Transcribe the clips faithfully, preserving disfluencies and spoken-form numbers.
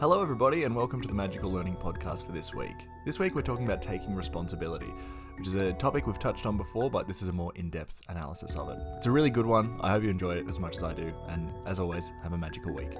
Hello everybody and welcome to the Magical Learning Podcast for this week. This week we're talking about taking responsibility, which is a topic we've touched on before, but this is a more in-depth analysis of it. It's a really good one. I hope you enjoy it as much as I do, and as always, have a magical week.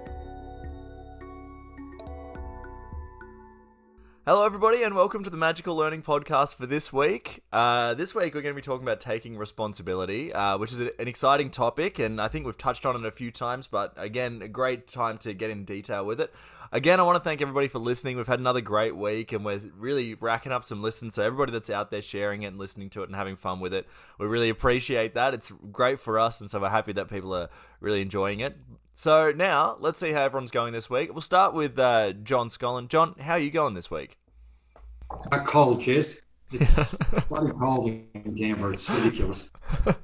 Hello everybody and welcome to the Magical Learning Podcast for this week. Uh, this week we're going to be talking about taking responsibility, uh, which is an exciting topic, and I think we've touched on it a few times, but again, a great time to get in detail with it. Again, I want to thank everybody for listening. We've had another great week and we're really racking up some listens. So everybody that's out there sharing it and listening to it and having fun with it, we really appreciate that. It's great for us, and so we're happy that people are really enjoying it. So now, let's see how everyone's going this week. We'll start with uh, John Scollin. John, how are you going this week? I'm cold, Jess. It's bloody cold in Canberra. It's ridiculous. But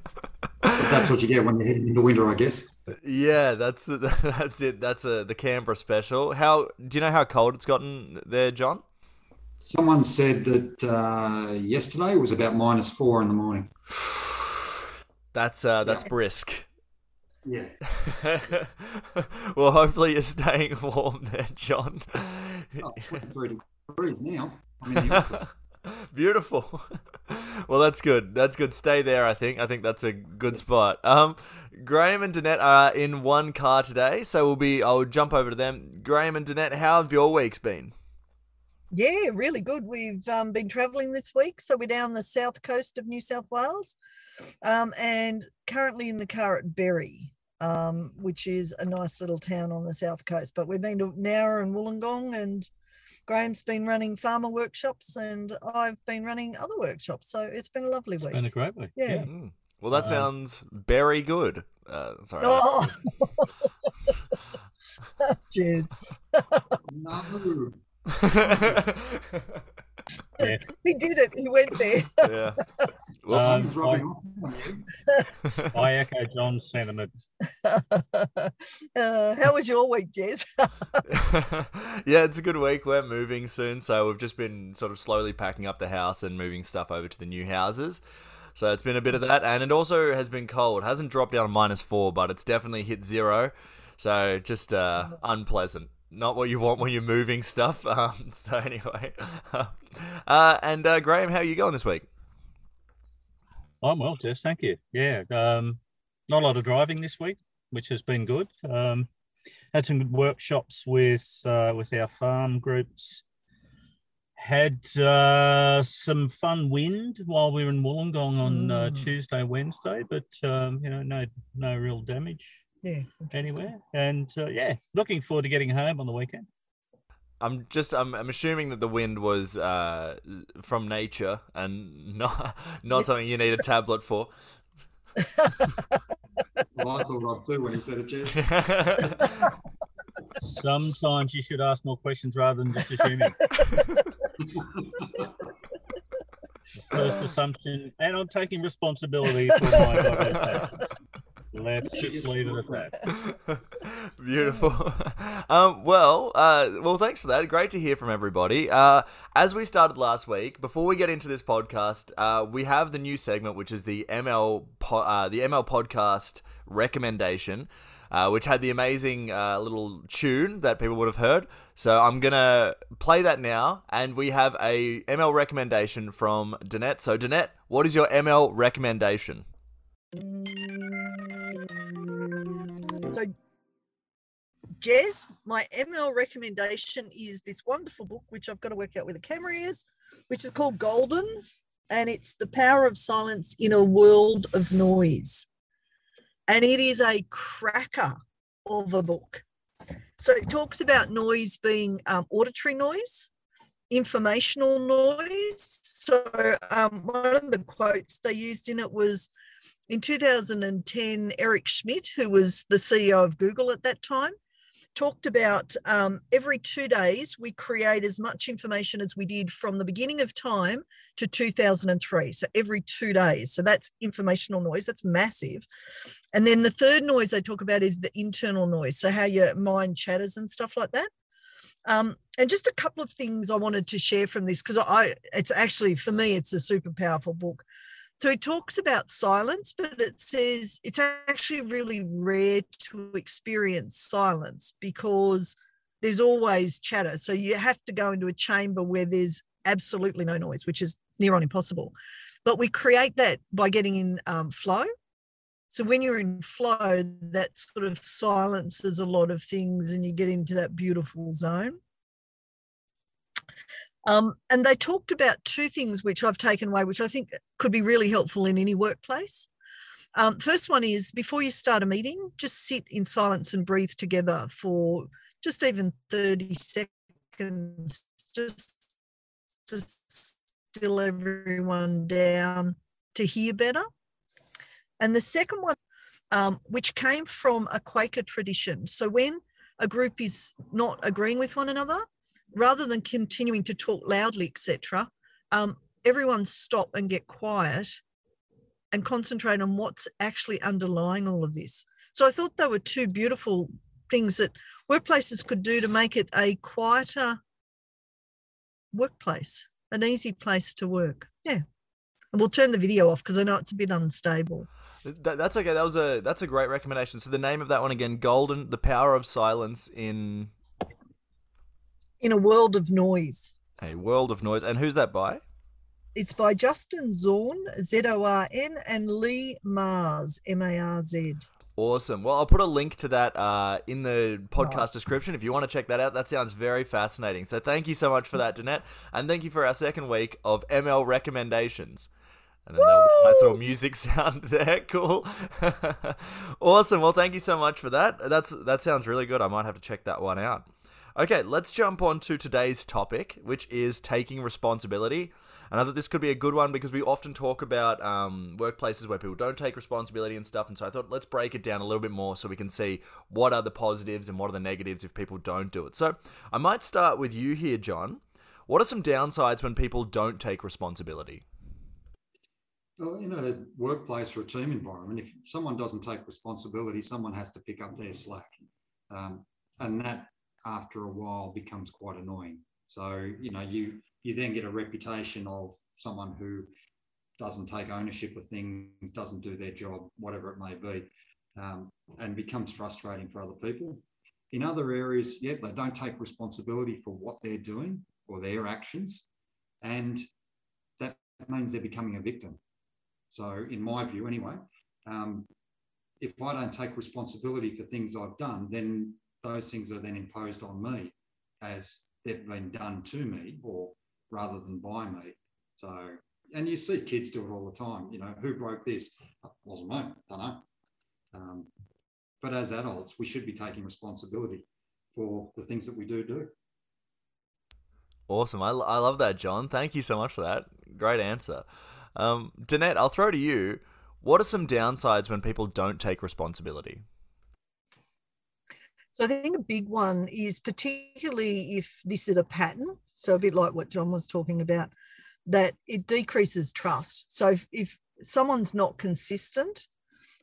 that's what you get when you're heading into winter, I guess. Yeah, that's that's it. That's a, the Canberra special. How do you know how cold it's gotten there, John? Someone said that uh, yesterday it was about minus four in the morning. That's uh, that's yeah. brisk. Yeah. Well, hopefully you're staying warm there, John. Oh, twenty-three degrees now. I'm in the office. Beautiful. Well, that's good. That's good. Stay there, I think. I think that's a good spot. Um, Graeme and Danette are in one car today, so we'll be. I'll jump over to them. Graeme and Danette, how have your weeks been? Yeah, really good. We've um, been travelling this week, so we're down the south coast of New South Wales, um, and currently in the car at Berry, um, which is a nice little town on the south coast. But we've been to Nowra and Wollongong, and Graeme's been running farmer workshops and I've been running other workshops. So it's been a lovely week. It's been a great week. Yeah. yeah. Mm. Well, that uh, sounds very good. Uh, sorry. Oh, cheers. No. Yeah. He did it. He went there. Yeah. Um, I, I echo John's sentiment. Uh, how was your week, Jess? Yeah, it's a good week. We're moving soon, so we've just been sort of slowly packing up the house and moving stuff over to the new houses. So it's been a bit of that, and it also has been cold. It hasn't dropped down to minus four, but it's definitely hit zero. So just uh, unpleasant. Not what you want when you're moving stuff. Um, so anyway, uh, and uh, Graeme, how are you going this week? I'm well, Jess. Thank you. Yeah, um, not a lot of driving this week, which has been good. Um, had some good workshops with uh, with our farm groups. Had uh, some fun wind while we were in Wollongong on mm. uh, Tuesday, Wednesday, but um, you know, no no real damage. Yeah, anywhere, and uh, yeah, looking forward to getting home on the weekend. I'm just, I'm, I'm assuming that the wind was uh, from nature and not, not something you need a tablet for. Well, I thought I'd do when he said it, Jess. Sometimes you should ask more questions rather than just assuming. First assumption, and I'm taking responsibility for my body. Let's just leave it at that. Beautiful. Um, well, uh, well, thanks for that. Great to hear from everybody. Uh, as we started last week, before we get into this podcast, uh, we have the new segment, which is the M L po- uh, the M L podcast recommendation, uh, which had the amazing uh, little tune that people would have heard. So I'm gonna play that now, and we have a M L recommendation from Danette. So Danette, what is your M L recommendation? So, Jess, my M L recommendation is this wonderful book, which I've got to work out where the camera is, which is called Golden, and it's The Power of Silence in a World of Noise. And it is a cracker of a book. So it talks about noise being um, auditory noise, informational noise. So um, one of the quotes they used in it was, in two thousand ten, Eric Schmidt, who was the C E O of Google at that time, talked about um, every two days we create as much information as we did from the beginning of time to two thousand three. So every two days. So that's informational noise. That's massive. And then the third noise they talk about is the internal noise. So how your mind chatters and stuff like that. Um, and just a couple of things I wanted to share from this, because I, it's actually, for me, it's a super powerful book. So it talks about silence, but it says it's actually really rare to experience silence because there's always chatter. So you have to go into a chamber where there's absolutely no noise, which is near on impossible. But we create that by getting in um, flow. So when you're in flow, that sort of silences a lot of things and you get into that beautiful zone. Um, and they talked about two things which I've taken away, which I think could be really helpful in any workplace. Um, first one is, before you start a meeting, just sit in silence and breathe together for just even thirty seconds, just to still everyone down to hear better. And the second one, um, which came from a Quaker tradition. So when a group is not agreeing with one another, rather than continuing to talk loudly, et cetera, um, everyone stop and get quiet and concentrate on what's actually underlying all of this. So I thought they were two beautiful things that workplaces could do to make it a quieter workplace, an easy place to work. Yeah. And we'll turn the video off because I know it's a bit unstable. That, that's okay. That was a that's a great recommendation. So the name of that one again, Golden, The Power of Silence in... In a World of Noise. A World of Noise. And who's that by? It's by Justin Zorn, Z O R N, and Lee Mars, M A R Z. Awesome. Well, I'll put a link to that uh, in the podcast right. description if you want to check that out. That sounds very fascinating. So thank you so much for that, Danette. And thank you for our second week of M L Recommendations. And then that nice little music sound there. Cool. Awesome. Well, thank you so much for that. That's That sounds really good. I might have to check that one out. Okay, let's jump on to today's topic, which is taking responsibility. And I thought this could be a good one because we often talk about um, workplaces where people don't take responsibility and stuff. And so I thought let's break it down a little bit more so we can see what are the positives and what are the negatives if people don't do it. So I might start with you here, John. What are some downsides when people don't take responsibility? Well, in a workplace or a team environment, if someone doesn't take responsibility, someone has to pick up their slack. Um, and that... after a while becomes quite annoying. So, you know, you you then get a reputation of someone who doesn't take ownership of things, doesn't do their job, whatever it may be, um, and becomes frustrating for other people. In other areas, yeah, they don't take responsibility for what they're doing or their actions, and that means they're becoming a victim. So, in my view anyway, um, if I don't take responsibility for things I've done, then those things are then imposed on me as they've been done to me or rather than by me. So, and you see kids do it all the time. You know, who broke this? It wasn't me. Don't know. Um, but as adults, we should be taking responsibility for the things that we do do. Awesome. I, I love that, John. Thank you so much for that. Great answer. Um, Danette, I'll throw to you. What are some downsides when people don't take responsibility? So I think a big one is, particularly if this is a pattern, so a bit like what John was talking about, that it decreases trust. So if, if someone's not consistent,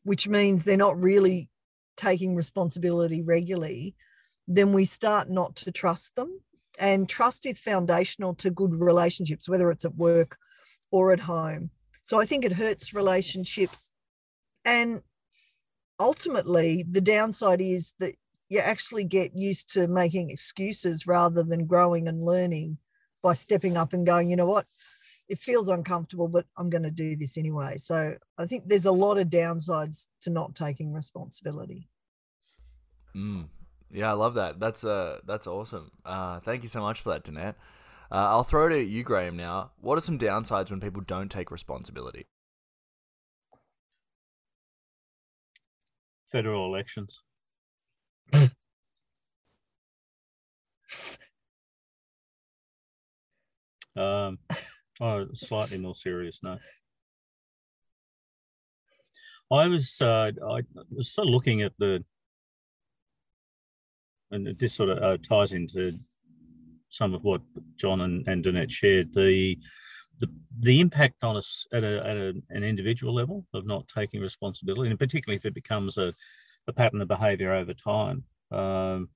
which means they're not really taking responsibility regularly, then we start not to trust them. And trust is foundational to good relationships, whether it's at work or at home. So I think it hurts relationships. And ultimately, the downside is that you actually get used to making excuses rather than growing and learning by stepping up and going, you know what, it feels uncomfortable, but I'm going to do this anyway. So I think there's a lot of downsides to not taking responsibility. Mm. Yeah, I love that. That's uh, that's awesome. Uh, thank you so much for that, Danette. Uh, I'll throw to you, Graeme, now. What are some downsides when people don't take responsibility? Federal elections. um oh slightly more serious note. I was uh, I was sort of looking at the, and this sort of uh, ties into some of what John and, and Danette shared, the the the impact on us at, a, at a, an individual level of not taking responsibility, and particularly if it becomes a the pattern of behaviour over time. Um,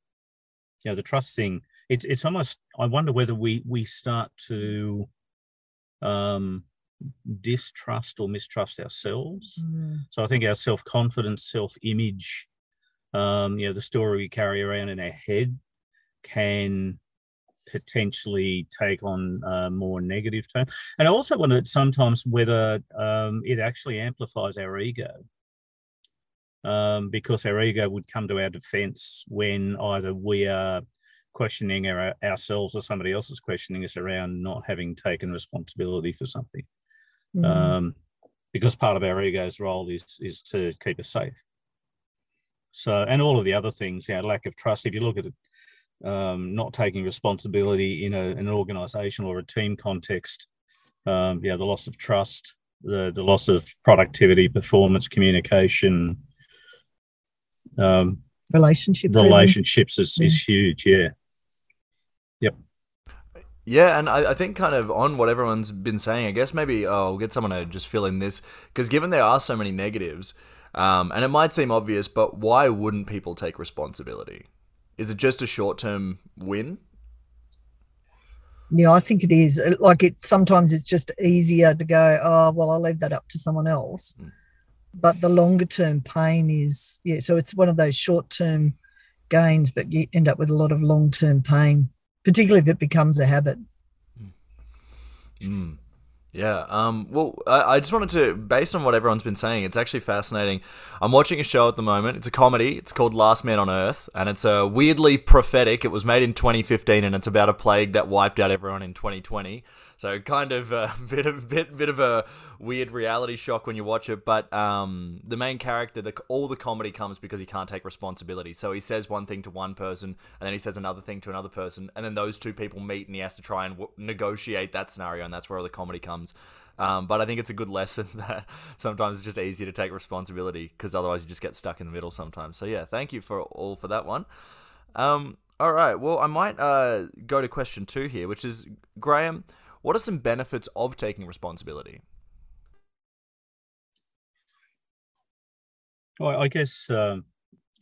you know, the trust thing, it's it's almost, I wonder whether we, we start to um, distrust or mistrust ourselves. Mm. So I think our self-confidence, self-image, um, you know, the story we carry around in our head can potentially take on a more negative tone. And I also wonder sometimes whether um, it actually amplifies our ego, um, because our ego would come to our defense when either we are questioning our, ourselves or somebody else is questioning us around not having taken responsibility for something. Mm-hmm. Um, because part of our ego's role is is to keep us safe. So, and all of the other things, you know, lack of trust. If you look at it, um, not taking responsibility in a, an organisation or a team context, um, you know, the loss of trust, the, the loss of productivity, performance, communication, um, relationships. Relationships is, yeah. is huge, yeah. Yep. Yeah, and I, I think kind of on what everyone's been saying, I guess maybe I'll oh, get someone to just fill in this, because given there are so many negatives, um, and it might seem obvious, but why wouldn't people take responsibility? Is it just a short-term win? Yeah, I think it is. Like it sometimes it's just easier to go, oh, well, I'll leave that up to someone else. Mm. But the longer-term pain is, yeah, so it's one of those short-term gains, but you end up with a lot of long-term pain, particularly if it becomes a habit. Mm. Yeah. Um, well, I, I just wanted to, based on what everyone's been saying, it's actually fascinating. I'm watching a show at the moment. It's a comedy. It's called Last Man on Earth, and it's a weirdly prophetic. It was made in twenty fifteen, and it's about a plague that wiped out everyone in twenty twenty. So kind of a bit of bit bit of a weird reality shock when you watch it, but um, the main character, the, all the comedy comes because he can't take responsibility. So he says one thing to one person, and then he says another thing to another person, and then those two people meet, and he has to try and w- negotiate that scenario, and that's where all the comedy comes. Um, but I think it's a good lesson that sometimes it's just easier to take responsibility, because otherwise you just get stuck in the middle sometimes. So yeah, thank you for all for that one. Um, all right, well, I might uh, go to question two here, which is, Graeme, what are some benefits of taking responsibility? Well, I guess um,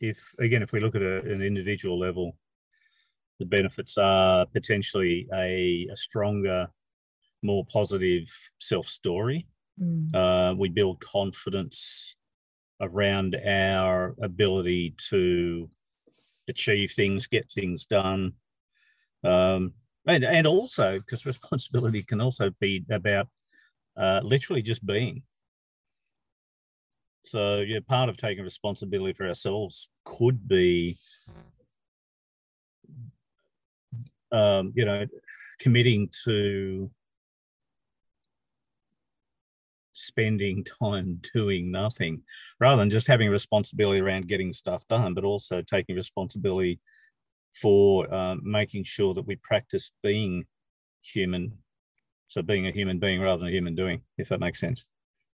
if, again, if we look at a, an individual level, the benefits are potentially a, a stronger, more positive self-story. Mm. Uh, we build confidence around our ability to achieve things, get things done. Um, And, and also, because responsibility can also be about uh, literally just being. So, yeah, part of taking responsibility for ourselves could be, um, you know, committing to spending time doing nothing, rather than just having responsibility around getting stuff done, but also taking responsibility for uh, making sure that we practice being human, so being a human being rather than a human doing, if that makes sense.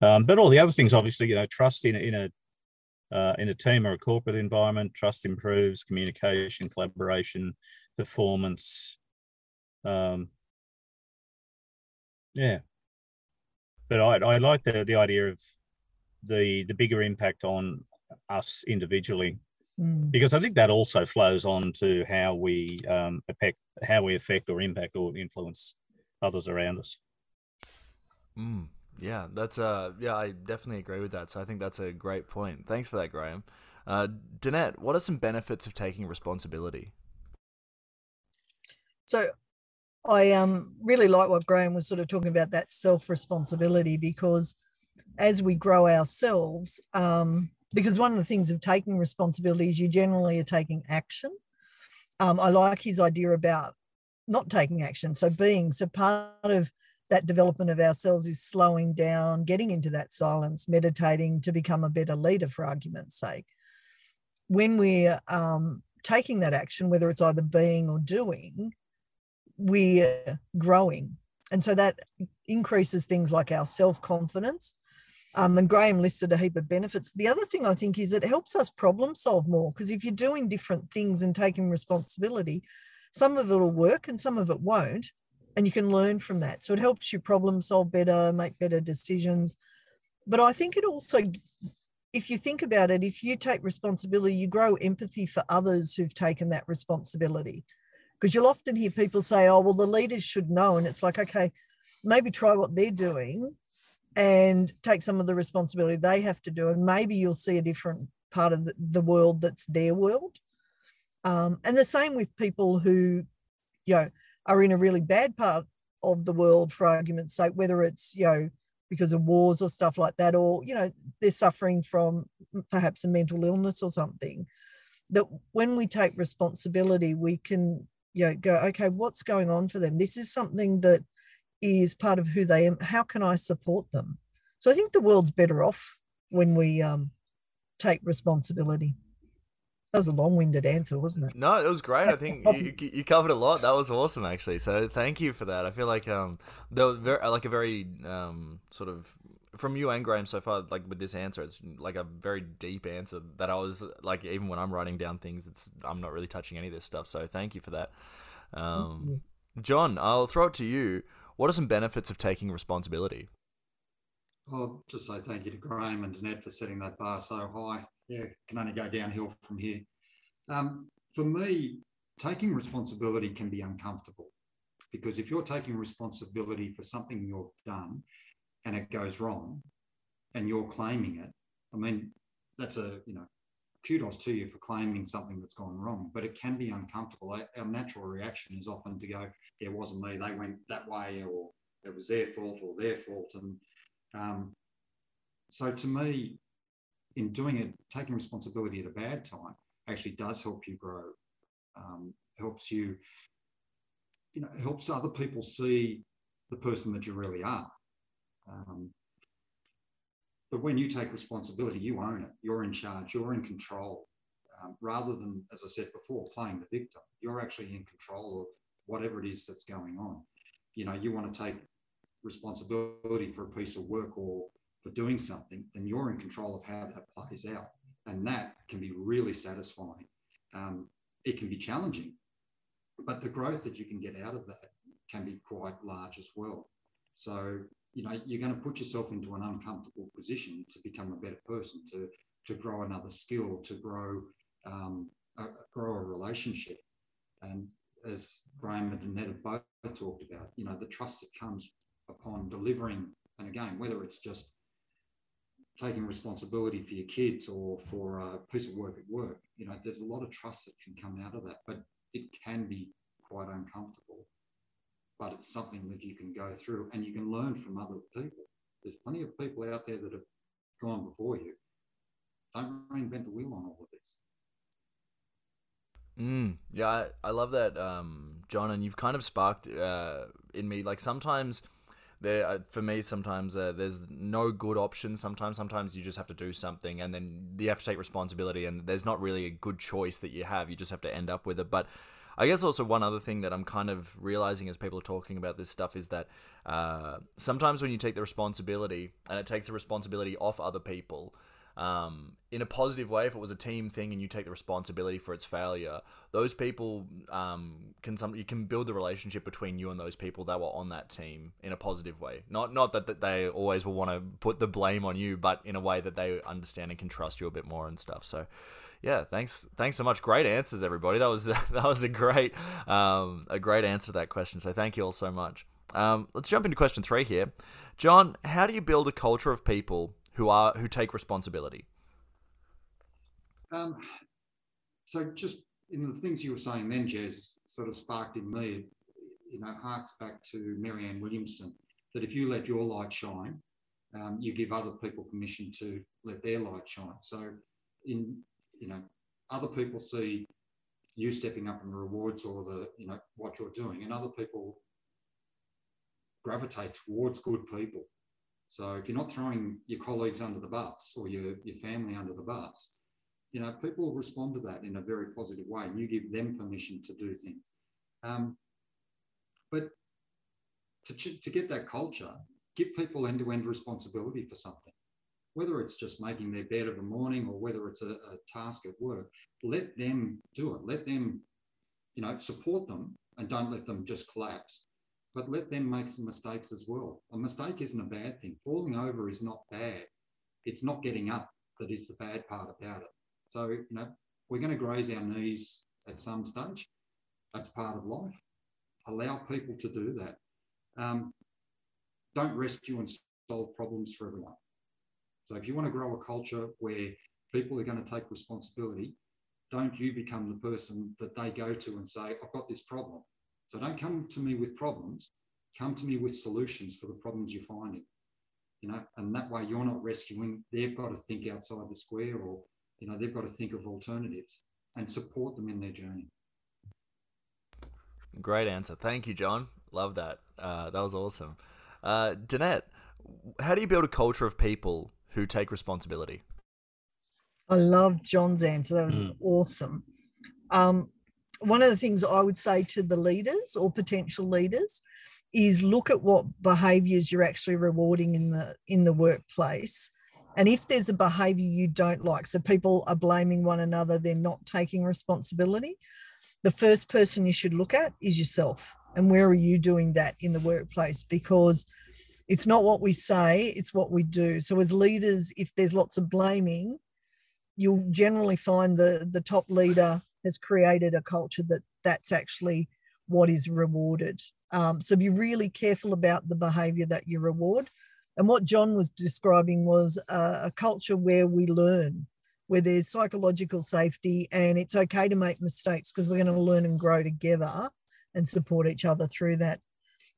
Um, but all the other things, obviously, you know, trust in, in, a, uh, in a team or a corporate environment, trust improves, communication, collaboration, performance. Um, yeah. But I, I like the, the idea of the, the bigger impact on us individually, because I think that also flows on to how we um, affect, how we affect or impact or influence others around us. Mm, yeah, that's uh, yeah, I definitely agree with that. So I think that's a great point. Thanks for that, Graeme. Uh, Danette, what are some benefits of taking responsibility? So I um, really like what Graeme was sort of talking about, that self-responsibility, because as we grow ourselves, um, because one of the things of taking responsibility is you generally are taking action. Um, I like his idea about not taking action, so being. So part of that development of ourselves is slowing down, getting into that silence, meditating to become a better leader, for argument's sake. When we're um, taking that action, whether it's either being or doing, we're growing. And so that increases things like our self-confidence. Um, and Graeme listed a heap of benefits. The other thing I think is it helps us problem solve more, because if you're doing different things and taking responsibility, some of it will work and some of it won't, and you can learn from that. So it helps you problem solve better, make better decisions. But I think it also, if you think about it, if you take responsibility, you grow empathy for others who've taken that responsibility, because you'll often hear people say, oh, well, the leaders should know. And it's like, okay, maybe try what they're doing and take some of the responsibility they have to do, and maybe you'll see a different part of the world that's their world. Um, and the same with people who, you know, are in a really bad part of the world, for argument's sake, whether it's, you know, because of wars or stuff like that, or, you know, they're suffering from perhaps a mental illness or something, that when we take responsibility, we can, you know, go, okay, what's going on for them? This is something that is part of who they am. How can I support them? So I think the world's better off when we um, take responsibility. That was a long-winded answer, wasn't it? No, it was great. I think you, you covered a lot. That was awesome, actually. So thank you for that. I feel like um, there was very, like a very um, sort of, from you and Graeme so far, like with this answer, it's like a very deep answer that I was like, even when I'm writing down things, it's I'm not really touching any of this stuff. So thank you for that. Um, you. John, I'll throw it to you. What are some benefits of taking responsibility? Well, just say thank you to Graeme and Danette for setting that bar so high. Yeah, can only go downhill from here. Um, for me, taking responsibility can be uncomfortable, because if you're taking responsibility for something you've done and it goes wrong and you're claiming it, I mean, that's a, you know, kudos to you for claiming something that's gone wrong, but it can be uncomfortable. Our natural reaction is often to go, it wasn't me, they went that way, or it was their fault or their fault. And um, so to me, in doing it, taking responsibility at a bad time actually does help you grow, um, helps you, you know, helps other people see the person that you really are. Um, but when you take responsibility, you own it, you're in charge, you're in control, um, rather than, as I said before, playing the victim. You're actually in control of whatever it is that's going on. You know, you want to take responsibility for a piece of work or for doing something, then you're in control of how that plays out. And that can be really satisfying. Um, it can be challenging, but the growth that you can get out of that can be quite large as well. So, you know, you're going to put yourself into an uncomfortable position to become a better person, to, to grow another skill, to grow, um, a, grow a relationship. And as Graeme and Danette have both talked about, you know, the trust that comes upon delivering, and again, whether it's just taking responsibility for your kids or for a piece of work at work, you know, there's a lot of trust that can come out of that, but it can be quite uncomfortable. But it's something that you can go through and you can learn from other people. There's plenty of people out there that have gone before you. Don't reinvent the wheel on all of this. Mm, yeah, I, I love that, um, John, and you've kind of sparked uh, in me, like sometimes... There, for me, sometimes uh, there's no good option. Sometimes, sometimes you just have to do something, and then you have to take responsibility. And there's not really a good choice that you have. You just have to end up with it. But I guess also one other thing that I'm kind of realizing as people are talking about this stuff is that uh, sometimes when you take the responsibility, and it takes the responsibility off other people. Um, in a positive way, if it was a team thing and you take the responsibility for its failure, those people um, can some you can build the relationship between you and those people that were on that team in a positive way. Not not that, that they always will want to put the blame on you, but in a way that they understand and can trust you a bit more and stuff. So, yeah, thanks thanks so much. Great answers, everybody. That was that was a great um, a great answer to that question. So thank you all so much. Um, let's jump into question three here, John. How do you build a culture of people who are who take responsibility? Um, so just in the things you were saying then, Jess, sort of sparked in me, you know, harks back to Marianne Williamson, that if you let your light shine, um, you give other people permission to let their light shine. So, in you know, other people see you stepping up in the rewards or the, you know, what you're doing, and other people gravitate towards good people. So if you're not throwing your colleagues under the bus or your, your family under the bus, you know, people respond to that in a very positive way, and you give them permission to do things. Um, but to, to get that culture, give people end-to-end responsibility for something, whether it's just making their bed of a morning or whether it's a, a task at work. Let them do it. Let them, you know, support them, and don't let them just collapse. But let them make some mistakes as well. A mistake isn't a bad thing. Falling over is not bad. It's not getting up that is the bad part about it. So, you know, we're going to graze our knees at some stage. That's part of life. Allow people to do that. Um, don't rescue and solve problems for everyone. So if you want to grow a culture where people are going to take responsibility, don't you become the person that they go to and say, I've got this problem. So don't come to me with problems. Come to me with solutions for the problems you're finding. You know, and that way you're not rescuing. They've got to think outside the square, or, you know, they've got to think of alternatives and support them in their journey. Great answer. Thank you, John. Love that. Uh, that was awesome. Uh, Danette, how do you build a culture of people who take responsibility? I love John's answer. That was mm. awesome. Um, one of the things I would say to the leaders or potential leaders is look at what behaviours you're actually rewarding in the in the workplace. And if there's a behaviour you don't like, so people are blaming one another, they're not taking responsibility, the first person you should look at is yourself. And where are you doing that in the workplace? Because it's not what we say, it's what we do. So as leaders, if there's lots of blaming, you'll generally find the, the top leader has created a culture that that's actually what is rewarded. Um, so be really careful about the behaviour that you reward. And what John was describing was a, a culture where we learn, where there's psychological safety, and it's okay to make mistakes because we're going to learn and grow together and support each other through that.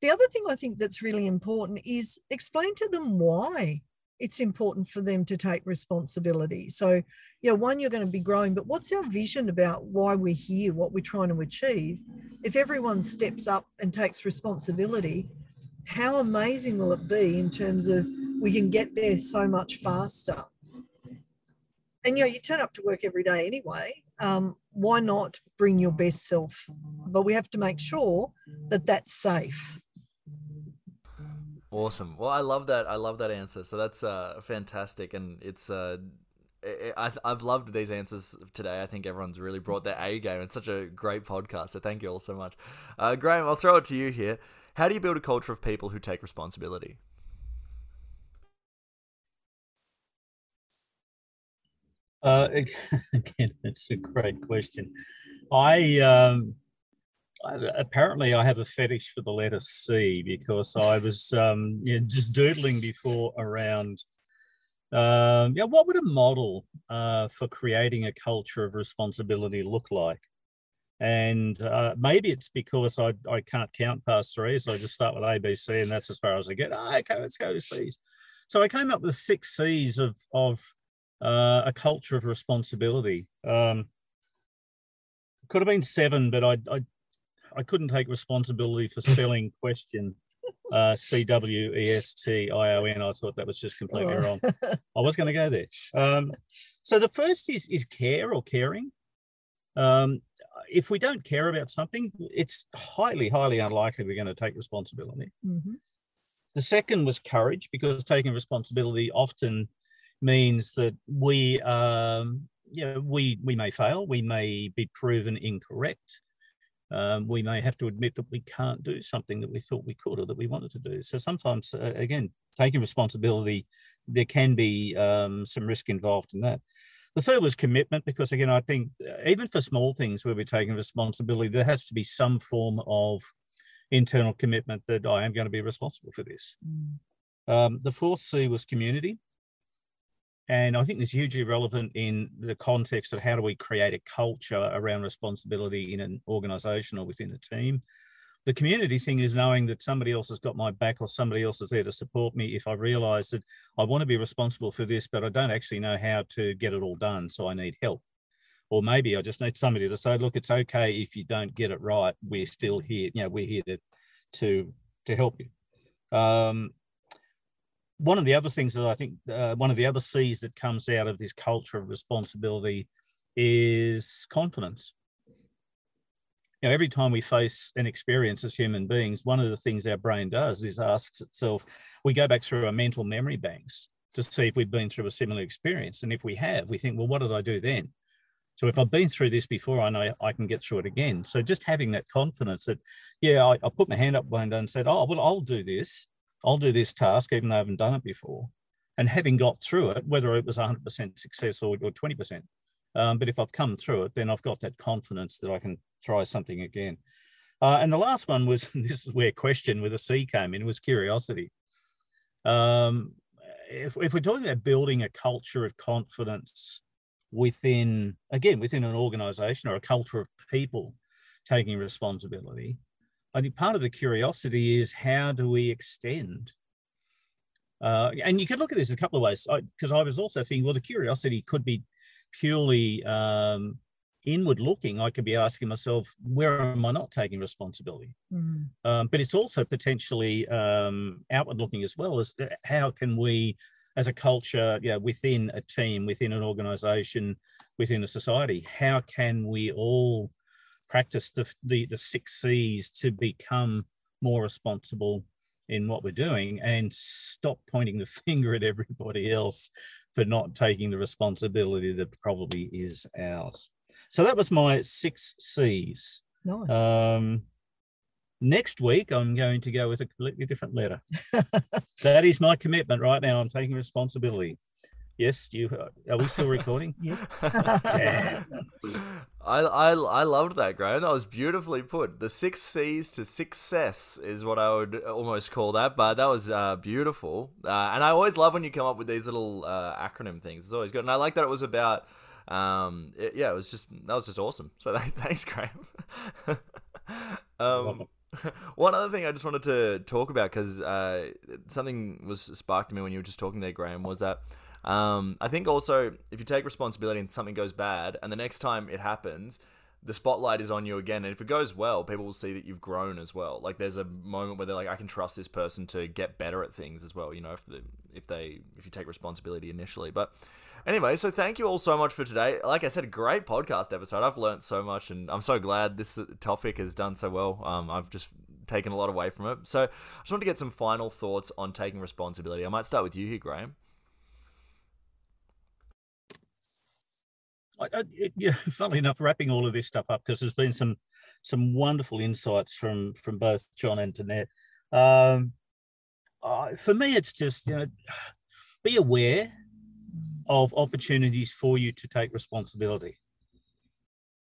The other thing I think that's really important is explain to them why it's important for them to take responsibility. So, you know, one, you're going to be growing, but what's our vision about why we're here, what we're trying to achieve? If everyone steps up and takes responsibility, how amazing will it be in terms of we can get there so much faster? And, you know, you turn up to work every day anyway. Um, why not bring your best self? But we have to make sure that that's safe. Awesome. Well, I love that. I love that answer. So that's uh, fantastic. And it's, uh, it, I've, I've loved these answers today. I think everyone's really brought their A game. It's such a great podcast. So thank you all so much. Uh, Graeme, I'll throw it to you here. How do you build a culture of people who take responsibility? Uh, again, it's a great question. I, um, apparently I have a fetish for the letter C, because I was um, you know, just doodling before around um, you know, what would a model uh, for creating a culture of responsibility look like? And uh, maybe it's because I, I can't count past three, so I just start with A, B, C, and that's as far as I get. Oh, okay, let's go to C's. So I came up with six C's of, of uh, a culture of responsibility. Um, could have been seven, but I... I I couldn't take responsibility for spelling question, uh, C W E S T I O N. I thought that was just completely oh. wrong. I was going to go there. Um, so the first is is care or caring. Um, if we don't care about something, it's highly, highly unlikely we're going to take responsibility. Mm-hmm. The second was courage, because taking responsibility often means that we, um, you know, we, we may fail, we may be proven incorrect. Um, we may have to admit that we can't do something that we thought we could or that we wanted to do. So sometimes, uh, again, taking responsibility, there can be um, some risk involved in that. The third was commitment, because, again, I think even for small things where we're taking responsibility, there has to be some form of internal commitment that I am going to be responsible for this. Mm. Um, the fourth C was community. And I think it's hugely relevant in the context of how do we create a culture around responsibility in an organisation or within a team. The community thing is knowing that somebody else has got my back, or somebody else is there to support me if I realise that I want to be responsible for this, but I don't actually know how to get it all done, so I need help. Or maybe I just need somebody to say, look, it's okay if you don't get it right. We're still here. You know, we're here to, to, to help you. Um, One of the other things that I think, uh, one of the other C's that comes out of this culture of responsibility is confidence. You know, every time we face an experience as human beings, one of the things our brain does is asks itself, we go back through our mental memory banks to see if we've been through a similar experience. And if we have, we think, well, what did I do then? So if I've been through this before, I know I can get through it again. So just having that confidence that, yeah, I, I put my hand up one day and said, oh, well, I'll do this. I'll do this task, even though I haven't done it before. And having got through it, whether it was one hundred percent success or, or twenty percent, um, but if I've come through it, then I've got that confidence that I can try something again. Uh, and the last one was, this is where question with a C came in, was curiosity. Um, if, if we're talking about building a culture of confidence within, again, within an organisation or a culture of people taking responsibility, I think part of the curiosity is how do we extend? Uh, and you could look at this in a couple of ways, because I, I was also thinking, well, the curiosity could be purely um, inward looking. I could be asking myself, where am I not taking responsibility? Mm. Um, but it's also potentially um, outward looking as well, as to how can we, as a culture, you know, within a team, within an organisation, within a society, how can we all practice the, the, the six C's to become more responsible in what we're doing and stop pointing the finger at everybody else for not taking the responsibility that probably is ours? So that was my six C's. Nice. Um, Next week, I'm going to go with a completely different letter. That is my commitment right now. I'm taking responsibility. Yes, you. Are we still recording? Yeah. Yeah. I, I I loved that, Graeme. That was beautifully put. The six C's to success is what I would almost call that, but that was uh, beautiful. Uh, and I always love when you come up with these little uh, acronym things. It's always good. And I like that it was about, um, it, yeah, it was just, that was just awesome. So that, thanks, Graeme. um, One other thing I just wanted to talk about, because uh, something was sparked to me when you were just talking there, Graeme, was that um, I think also if you take responsibility and something goes bad, and the next time it happens, the spotlight is on you again. And if it goes well, people will see that you've grown as well. Like there's a moment where they're like, I can trust this person to get better at things as well. You know, if the, if they if you take responsibility initially, but. Anyway, so thank you all so much for today. Like I said, a great podcast episode. I've learned so much, and I'm so glad this topic has done so well. Um, I've just taken a lot away from it. So I just want to get some final thoughts on taking responsibility. I might start with you here, Graeme. I, I, it, yeah, funnily enough, wrapping all of this stuff up, because there's been some some wonderful insights from from both John and Danette. Um, uh, for me, it's just, you know, be aware of opportunities for you to take responsibility.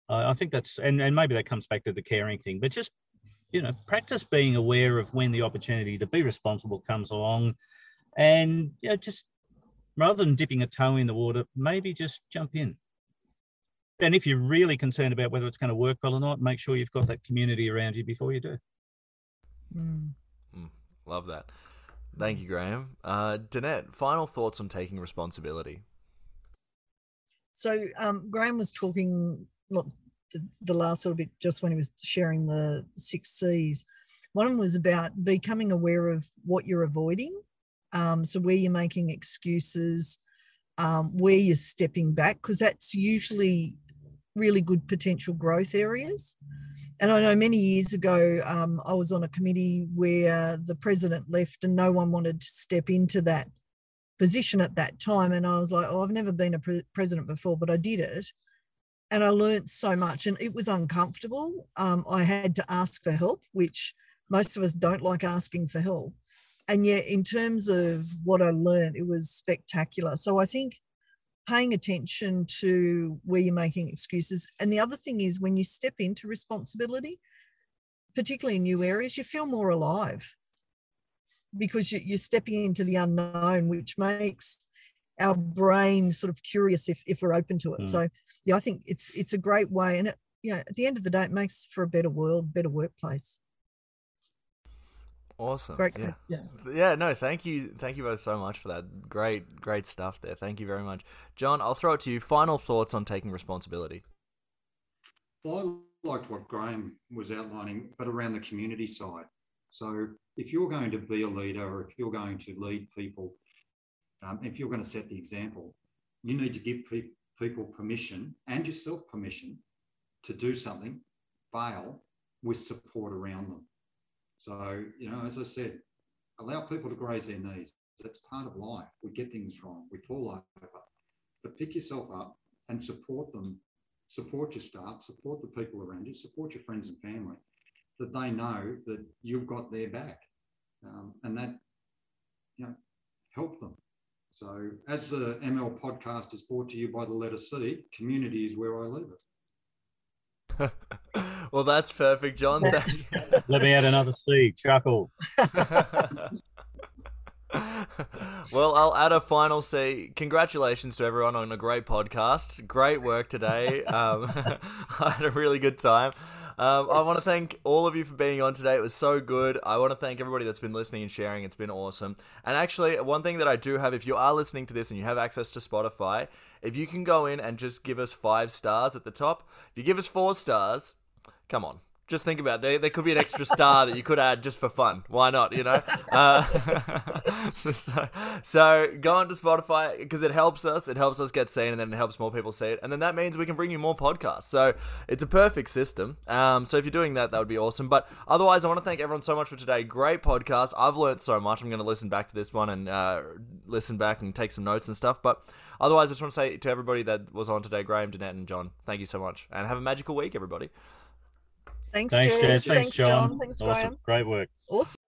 Uh, I think that's, and, and maybe that comes back to the caring thing, but just, you know, practice being aware of when the opportunity to be responsible comes along, and, you know, just rather than dipping a toe in the water, maybe just jump in. And if you're really concerned about whether it's going to work well or not, make sure you've got that community around you before you do. Mm. Mm, love that. Thank you, Graeme. Uh, Danette, final thoughts on taking responsibility. So um, Graeme was talking, look, the, the last little bit, just when he was sharing the six C's. One of them was about becoming aware of what you're avoiding, um, so where you're making excuses, um, where you're stepping back, because that's usually really good potential growth areas. And I know many years ago, um, I was on a committee where the president left and no one wanted to step into that position at that time. And I was like, oh, I've never been a pre- president before, but I did it. And I learned so much, and it was uncomfortable. Um, I had to ask for help, which most of us don't like asking for help. And yet in terms of what I learned, it was spectacular. So I think paying attention to where you're making excuses. And the other thing is, when you step into responsibility, particularly in new areas, you feel more alive because you're stepping into the unknown, which makes our brain sort of curious if, if we're open to it. Mm. So yeah, I think it's it's a great way. And, it, you know, at the end of the day, it makes for a better world, better workplace. Awesome. Great. Yeah. Yeah. Yeah, no, thank you. Thank you both so much for that. Great, great stuff there. Thank you very much. John, I'll throw it to you. Final thoughts on taking responsibility. Well, I liked what Graeme was outlining, but around the community side. So if you're going to be a leader, or if you're going to lead people, um, if you're going to set the example, you need to give pe- people permission, and yourself permission, to do something, fail, with support around them. So, you know, as I said, allow people to graze their knees. That's part of life. We get things wrong. We fall over. But pick yourself up and support them. Support your staff. Support the people around you. Support your friends and family, that they know that you've got their back. Um, and that, you know, help them. So as the M L podcast is brought to you by the letter C, community is where I leave it. Well, that's perfect, John. Let me add another C, chuckle. Well, I'll add a final C. Congratulations to everyone on a great podcast. Great work today. Um, I had a really good time. Um, I want to thank all of you for being on today. It was so good. I want to thank everybody that's been listening and sharing. It's been awesome. And actually, one thing that I do have, if you are listening to this and you have access to Spotify, if you can go in and just give us five stars at the top. If you give us four stars, come on. Just think about it. There, there could be an extra star that you could add just for fun. Why not, you know? Uh, so, so go on to Spotify because it helps us. It helps us get seen, and then it helps more people see it. And then that means we can bring you more podcasts. So it's a perfect system. Um, so if you're doing that, that would be awesome. But otherwise, I want to thank everyone so much for today. Great podcast. I've learned so much. I'm going to listen back to this one and uh, listen back and take some notes and stuff. But otherwise, I just want to say to everybody that was on today, Graeme, Danette, and John, thank you so much. And have a magical week, everybody. Thanks, Thanks, Jess. Thanks, Thanks, John. John. Thanks, awesome. Brian. Great work. Awesome.